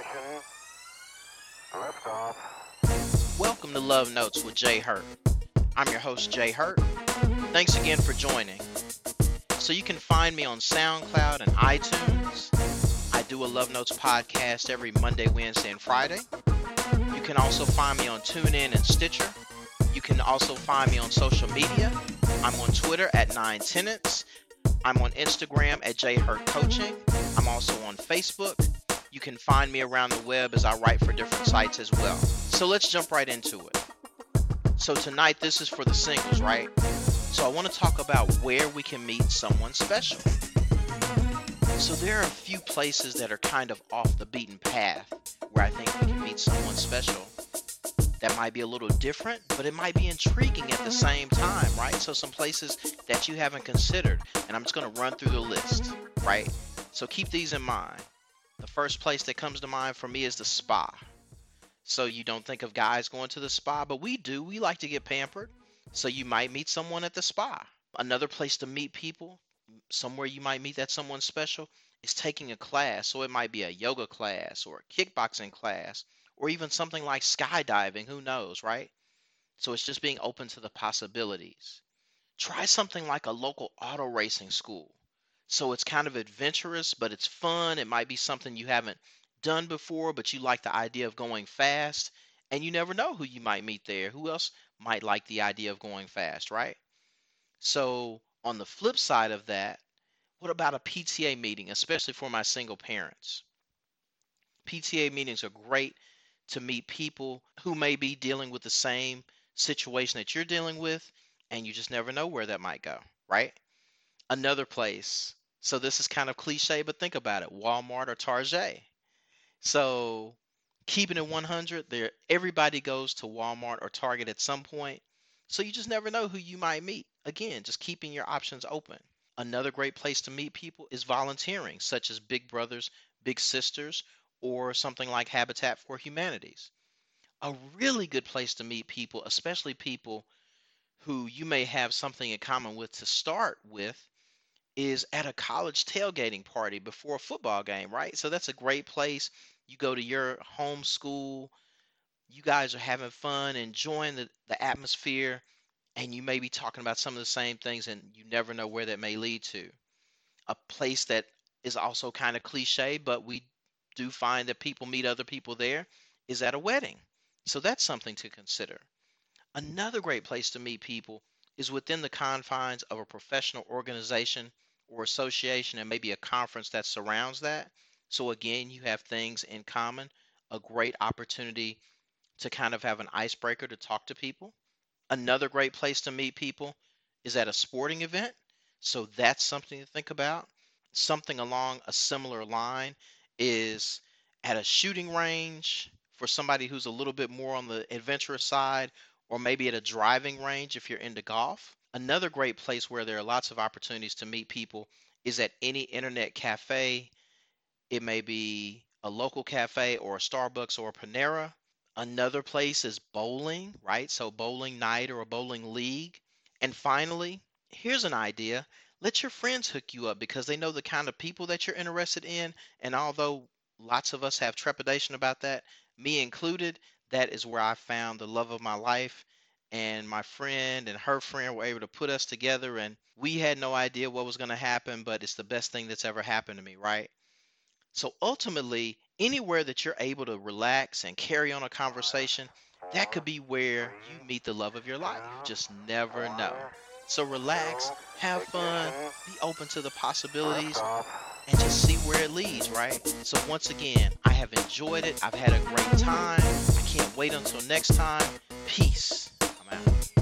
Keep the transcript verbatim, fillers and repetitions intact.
ignition, lift off. Welcome to Love Notes with Jay Hurt. I'm your host, Jay Hurt. Thanks again for joining. So you can find me on SoundCloud and iTunes. I do a Love Notes podcast every Monday, Wednesday, and Friday. You can also find me on TuneIn and Stitcher. You can also find me on social media. I'm on Twitter at nine tenants. I'm on Instagram at Jay Hurt Coaching. I'm also on Facebook. You can find me around the web as I write for different sites as well. So let's jump right into it. So tonight, this is for the singles, right? So I want to talk about where we can meet someone special. So there are a few places that are kind of off the beaten path where I think we can meet someone special. That might be a little different, but it might be intriguing at the same time, right? So some places that you haven't considered, and I'm just going to run through the list, right? So keep these in mind. The first place that comes to mind for me is the spa. So you don't think of guys going to the spa, but we do. We like to get pampered. So you might meet someone at the spa. Another place to meet people, somewhere you might meet that someone special, is taking a class. So it might be a yoga class or a kickboxing class, or even something like skydiving, who knows, right? So it's just being open to the possibilities. Try something like a local auto racing school. So it's kind of adventurous, but it's fun. It might be something you haven't done before, but you like the idea of going fast, and you never know who you might meet there. Who else might like the idea of going fast, right? So on the flip side of that, what about a P T A meeting, especially for my single parents? P T A meetings are great to meet people who may be dealing with the same situation that you're dealing with, and you just never know where that might go, right? Another place, so this is kind of cliche, but think about it, Walmart or Target. So keeping it one hundred, there everybody goes to Walmart or Target at some point, so you just never know who you might meet. Again, just keeping your options open. Another great place to meet people is volunteering, such as Big Brothers Big Sisters, or something like Habitat for Humanities. A really good place to meet people, especially people who you may have something in common with to start with, is at a college tailgating party before a football game, right? So that's a great place. You go to your home school, you guys are having fun, enjoying the, the atmosphere, and you may be talking about some of the same things, and you never know where that may lead to. A place that is also kind of cliche, but we do find that people meet other people there, is at a wedding. So that's something to consider. Another great place to meet people is within the confines of a professional organization or association, and maybe a conference that surrounds that. So again, you have things in common, a great opportunity to kind of have an icebreaker to talk to people. Another great place to meet people is at a sporting event. So that's something to think about. Something along a similar line is at a shooting range for somebody who's a little bit more on the adventurous side, or maybe at a driving range if you're into golf. Another great place where there are lots of opportunities to meet people is at any internet cafe. It may be a local cafe or a Starbucks or a Panera. Another place is bowling, right? So bowling night or a bowling league. And finally, here's an idea. Let your friends hook you up, because they know the kind of people that you're interested in. And although lots of us have trepidation about that, me included, that is where I found the love of my life, and my friend and her friend were able to put us together, and we had no idea what was going to happen, but it's the best thing that's ever happened to me, right? So ultimately, anywhere that you're able to relax and carry on a conversation, that could be where you meet the love of your life. Just never know. So relax, have fun, be open to the possibilities, and just see where it leads, right? So once again, I have enjoyed it. I've had a great time. I can't wait until next time. Peace. I'm out.